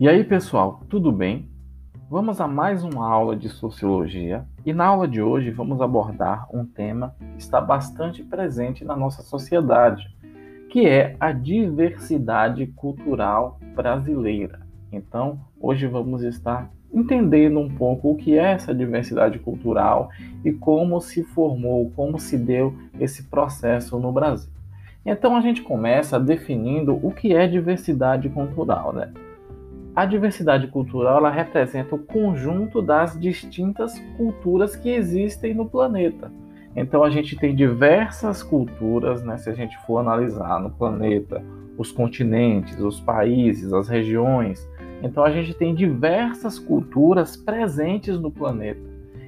E aí pessoal, tudo bem? Vamos a mais uma aula de sociologia e na aula de hoje vamos abordar um tema que está bastante presente na nossa sociedade, que é a diversidade cultural brasileira. Então, hoje vamos estar entendendo um pouco o que é essa diversidade cultural e como se formou, como se deu esse processo no Brasil. Então a gente começa definindo o que é diversidade cultural, né? A diversidade cultural ela representa o conjunto das distintas culturas que existem no planeta. Então a gente tem diversas culturas, né? Se a gente for analisar no planeta, os continentes, os países, as regiões. Então a gente tem diversas culturas presentes no planeta.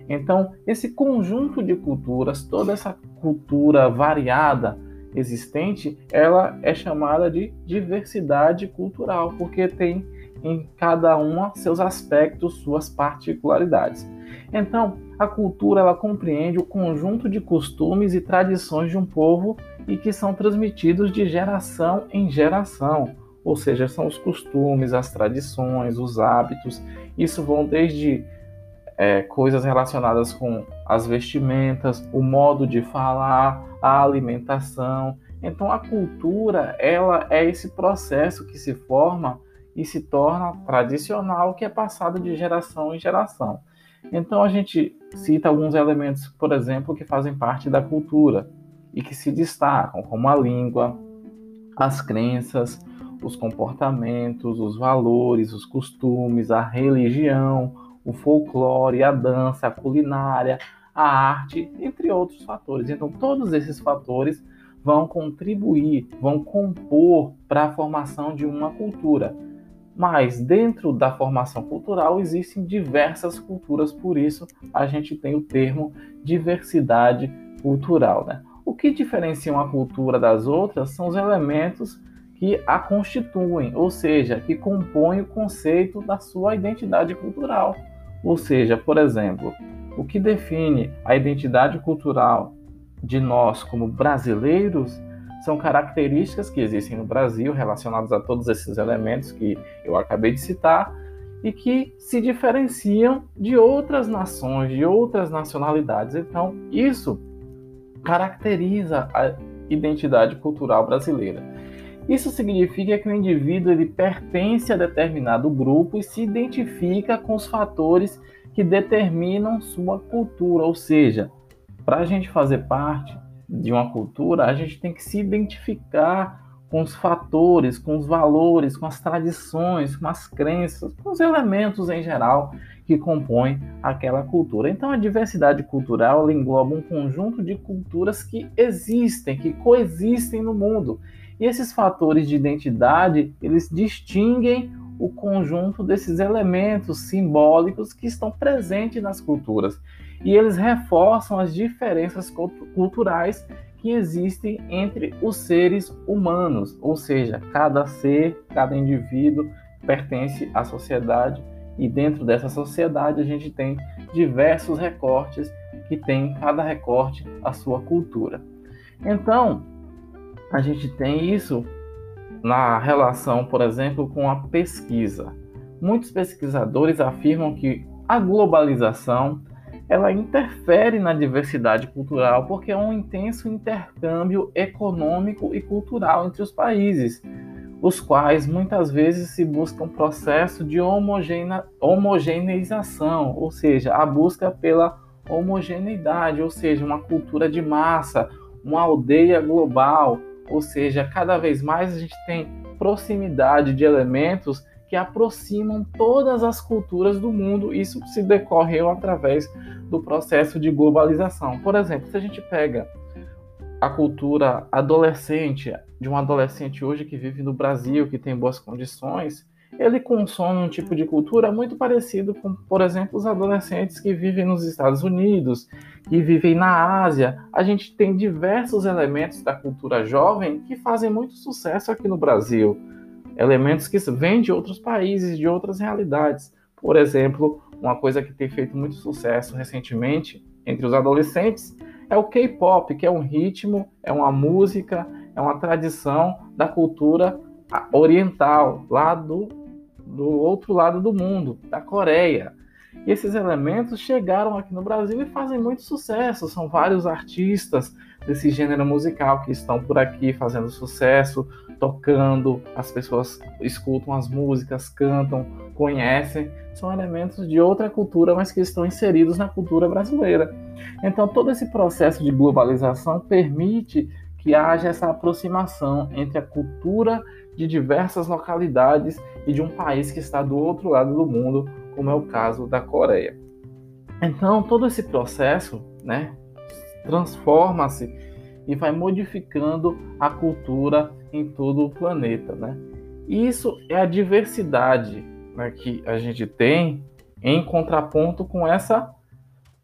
Então esse conjunto de culturas, toda essa cultura variada, existente, ela é chamada de diversidade cultural, porque tem em cada uma seus aspectos, suas particularidades. Então, a cultura ela compreende o conjunto de costumes e tradições de um povo e que são transmitidos de geração em geração, ou seja, são os costumes, as tradições, os hábitos. Isso vão desde coisas relacionadas com as vestimentas, o modo de falar, a alimentação. Então a cultura ela é esse processo que se forma e se torna tradicional, que é passado de geração em geração. Então a gente cita alguns elementos, por exemplo, que fazem parte da cultura e que se destacam, como a língua, as crenças, os comportamentos, os valores, os costumes, a religião, o folclore, a dança, a culinária, a arte, entre outros fatores. Então, todos esses fatores vão contribuir, vão compor para a formação de uma cultura. Mas, dentro da formação cultural, existem diversas culturas, por isso a gente tem o termo diversidade cultural, né? O que diferencia uma cultura das outras são os elementos que a constituem, ou seja, que compõem o conceito da sua identidade cultural. Ou seja, por exemplo, o que define a identidade cultural de nós como brasileiros são características que existem no Brasil relacionadas a todos esses elementos que eu acabei de citar e que se diferenciam de outras nações, de outras nacionalidades. Então, isso caracteriza a identidade cultural brasileira. Isso significa que o indivíduo ele pertence a determinado grupo e se identifica com os fatores que determinam sua cultura, ou seja, para a gente fazer parte de uma cultura, a gente tem que se identificar com os fatores, com os valores, com as tradições, com as crenças, com os elementos em geral que compõem aquela cultura. Então a diversidade cultural ela engloba um conjunto de culturas que existem, que coexistem no mundo. E esses fatores de identidade, eles distinguem o conjunto desses elementos simbólicos que estão presentes nas culturas. E eles reforçam as diferenças culturais que existem entre os seres humanos, ou seja, cada ser, cada indivíduo pertence à sociedade e dentro dessa sociedade a gente tem diversos recortes que tem cada recorte a sua cultura. Então, a gente tem isso na relação, por exemplo, com a pesquisa. Muitos pesquisadores afirmam que a globalização ela interfere na diversidade cultural porque é um intenso intercâmbio econômico e cultural entre os países, os quais muitas vezes se busca um processo de homogeneização, ou seja, a busca pela homogeneidade, ou seja, uma cultura de massa, uma aldeia global. Ou seja, cada vez mais a gente tem proximidade de elementos que aproximam todas as culturas do mundo. Isso se decorreu através do processo de globalização. Por exemplo, se a gente pega a cultura adolescente, de um adolescente hoje que vive no Brasil, que tem boas condições, ele consome um tipo de cultura muito parecido com, por exemplo, os adolescentes que vivem nos Estados Unidos, que vivem na Ásia. A gente tem diversos elementos da cultura jovem que fazem muito sucesso aqui no Brasil. Elementos que vêm de outros países, de outras realidades. Por exemplo, uma coisa que tem feito muito sucesso recentemente entre os adolescentes é o K-pop, que é um ritmo, é uma música, é uma tradição da cultura oriental, lá do do outro lado do mundo, da Coreia. E esses elementos chegaram aqui no Brasil e fazem muito sucesso. São vários artistas desse gênero musical que estão por aqui fazendo sucesso, tocando, as pessoas escutam as músicas, cantam, conhecem. São elementos de outra cultura, mas que estão inseridos na cultura brasileira. Então, todo esse processo de globalização permite que haja essa aproximação entre a cultura de diversas localidades e de um país que está do outro lado do mundo, como é o caso da Coreia. Então, todo esse processo, né, transforma-se e vai modificando a cultura em todo o planeta, né? Isso é a diversidade, né, que a gente tem em contraponto com essa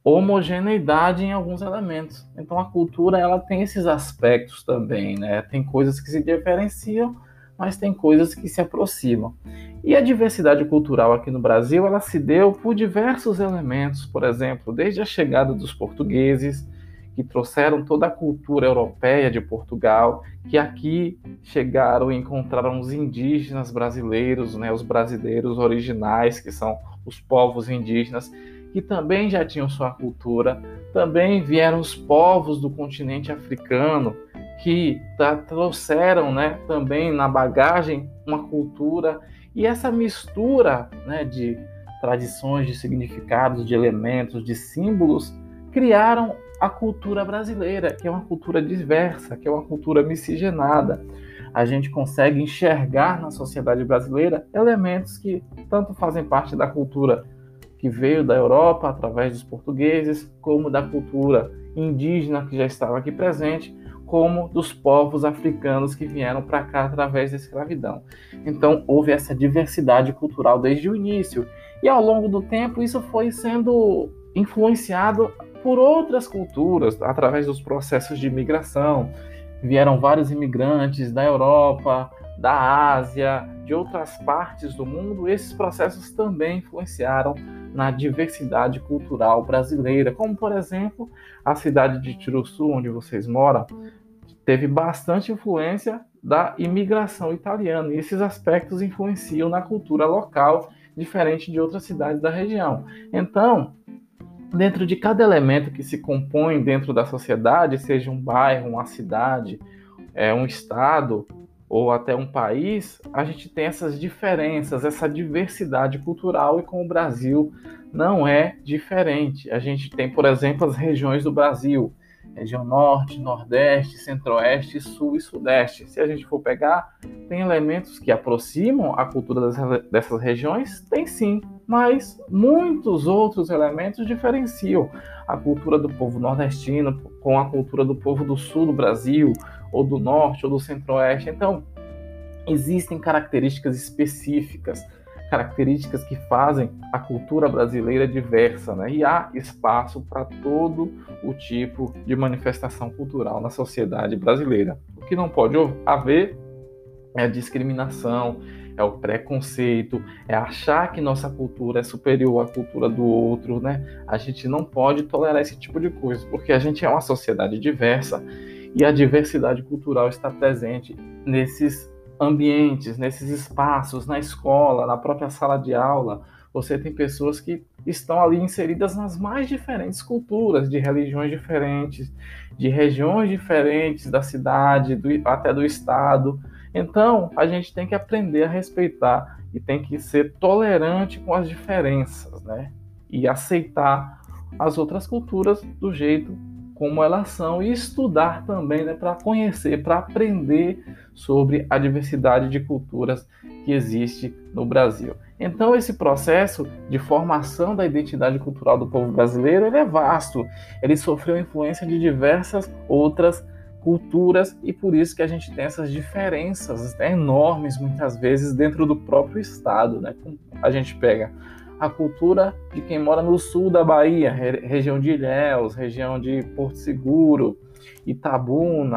homogeneidade em alguns elementos. Então, a cultura ela tem esses aspectos também, né? Tem coisas que se diferenciam, mas tem coisas que se aproximam. E a diversidade cultural aqui no Brasil, ela se deu por diversos elementos, por exemplo, desde a chegada dos portugueses, que trouxeram toda a cultura europeia de Portugal, que aqui chegaram e encontraram os indígenas brasileiros, né, os brasileiros originais, que são os povos indígenas, que também já tinham sua cultura. Também vieram os povos do continente africano, que trouxeram, né, também na bagagem uma cultura, e essa mistura, né, de tradições, de significados, de elementos, de símbolos, criaram a cultura brasileira, que é uma cultura diversa, que é uma cultura miscigenada. A gente consegue enxergar na sociedade brasileira elementos que tanto fazem parte da cultura que veio da Europa através dos portugueses, como da cultura indígena que já estava aqui presente, como dos povos africanos que vieram para cá através da escravidão. Então, houve essa diversidade cultural desde o início. E ao longo do tempo, isso foi sendo influenciado por outras culturas, através dos processos de imigração. Vieram vários imigrantes da Europa, da Ásia, de outras partes do mundo. Esses processos também influenciaram na diversidade cultural brasileira, como, por exemplo, a cidade de Tiruçu, onde vocês moram, teve bastante influência da imigração italiana, e esses aspectos influenciam na cultura local, diferente de outras cidades da região. Então, dentro de cada elemento que se compõe dentro da sociedade, seja um bairro, uma cidade, um estado, ou até um país, a gente tem essas diferenças, essa diversidade cultural, e com o Brasil não é diferente. A gente tem, por exemplo, as regiões do Brasil, região norte, nordeste, centro-oeste, sul e sudeste. Se a gente for pegar, tem elementos que aproximam a cultura dessas regiões? Tem sim, mas muitos outros elementos diferenciam a cultura do povo nordestino com a cultura do povo do sul do Brasil, ou do norte, ou do centro-oeste. Então, existem características específicas, características que fazem a cultura brasileira diversa, né? E há espaço para todo o tipo de manifestação cultural na sociedade brasileira. O que não pode haver é a discriminação, é o preconceito, é achar que nossa cultura é superior à cultura do outro, né? A gente não pode tolerar esse tipo de coisa, porque a gente é uma sociedade diversa e a diversidade cultural está presente nesses ambientes, nesses espaços, na escola, na própria sala de aula. Você tem pessoas que estão ali inseridas nas mais diferentes culturas, de religiões diferentes, de regiões diferentes da cidade, até do estado. Então, a gente tem que aprender a respeitar e tem que ser tolerante com as diferenças, né? E aceitar as outras culturas do jeito como elas são, e estudar também, né, para conhecer, para aprender sobre a diversidade de culturas que existe no Brasil. Então, esse processo de formação da identidade cultural do povo brasileiro, ele é vasto, ele sofreu influência de diversas outras culturas, e por isso que a gente tem essas diferenças, né, enormes, muitas vezes, dentro do próprio estado, né? A gente pega a cultura de quem mora no sul da Bahia, região de Ilhéus, região de Porto Seguro, Itabuna,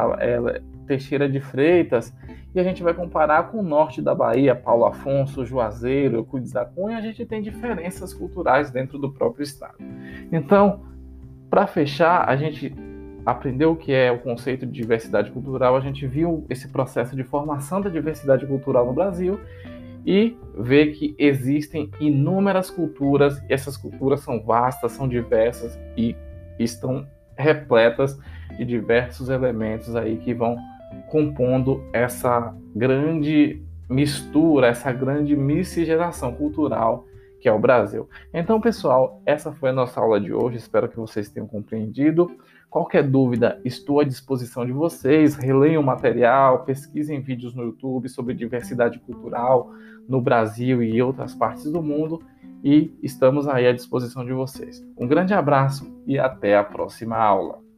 Teixeira de Freitas, e a gente vai comparar com o norte da Bahia, Paulo Afonso, Juazeiro, Euclides da Cunha. A gente tem diferenças culturais dentro do próprio estado. Então, para fechar, a gente aprendeu o que é o conceito de diversidade cultural, a gente viu esse processo de formação da diversidade cultural no Brasil, e ver que existem inúmeras culturas, e essas culturas são vastas, são diversas e estão repletas de diversos elementos aí que vão compondo essa grande mistura, essa grande miscigenação cultural que é o Brasil. Então, pessoal, essa foi a nossa aula de hoje, espero que vocês tenham compreendido. Qualquer dúvida, estou à disposição de vocês, releiam o material, pesquisem vídeos no YouTube sobre diversidade cultural no Brasil e outras partes do mundo e estamos aí à disposição de vocês. Um grande abraço e até a próxima aula.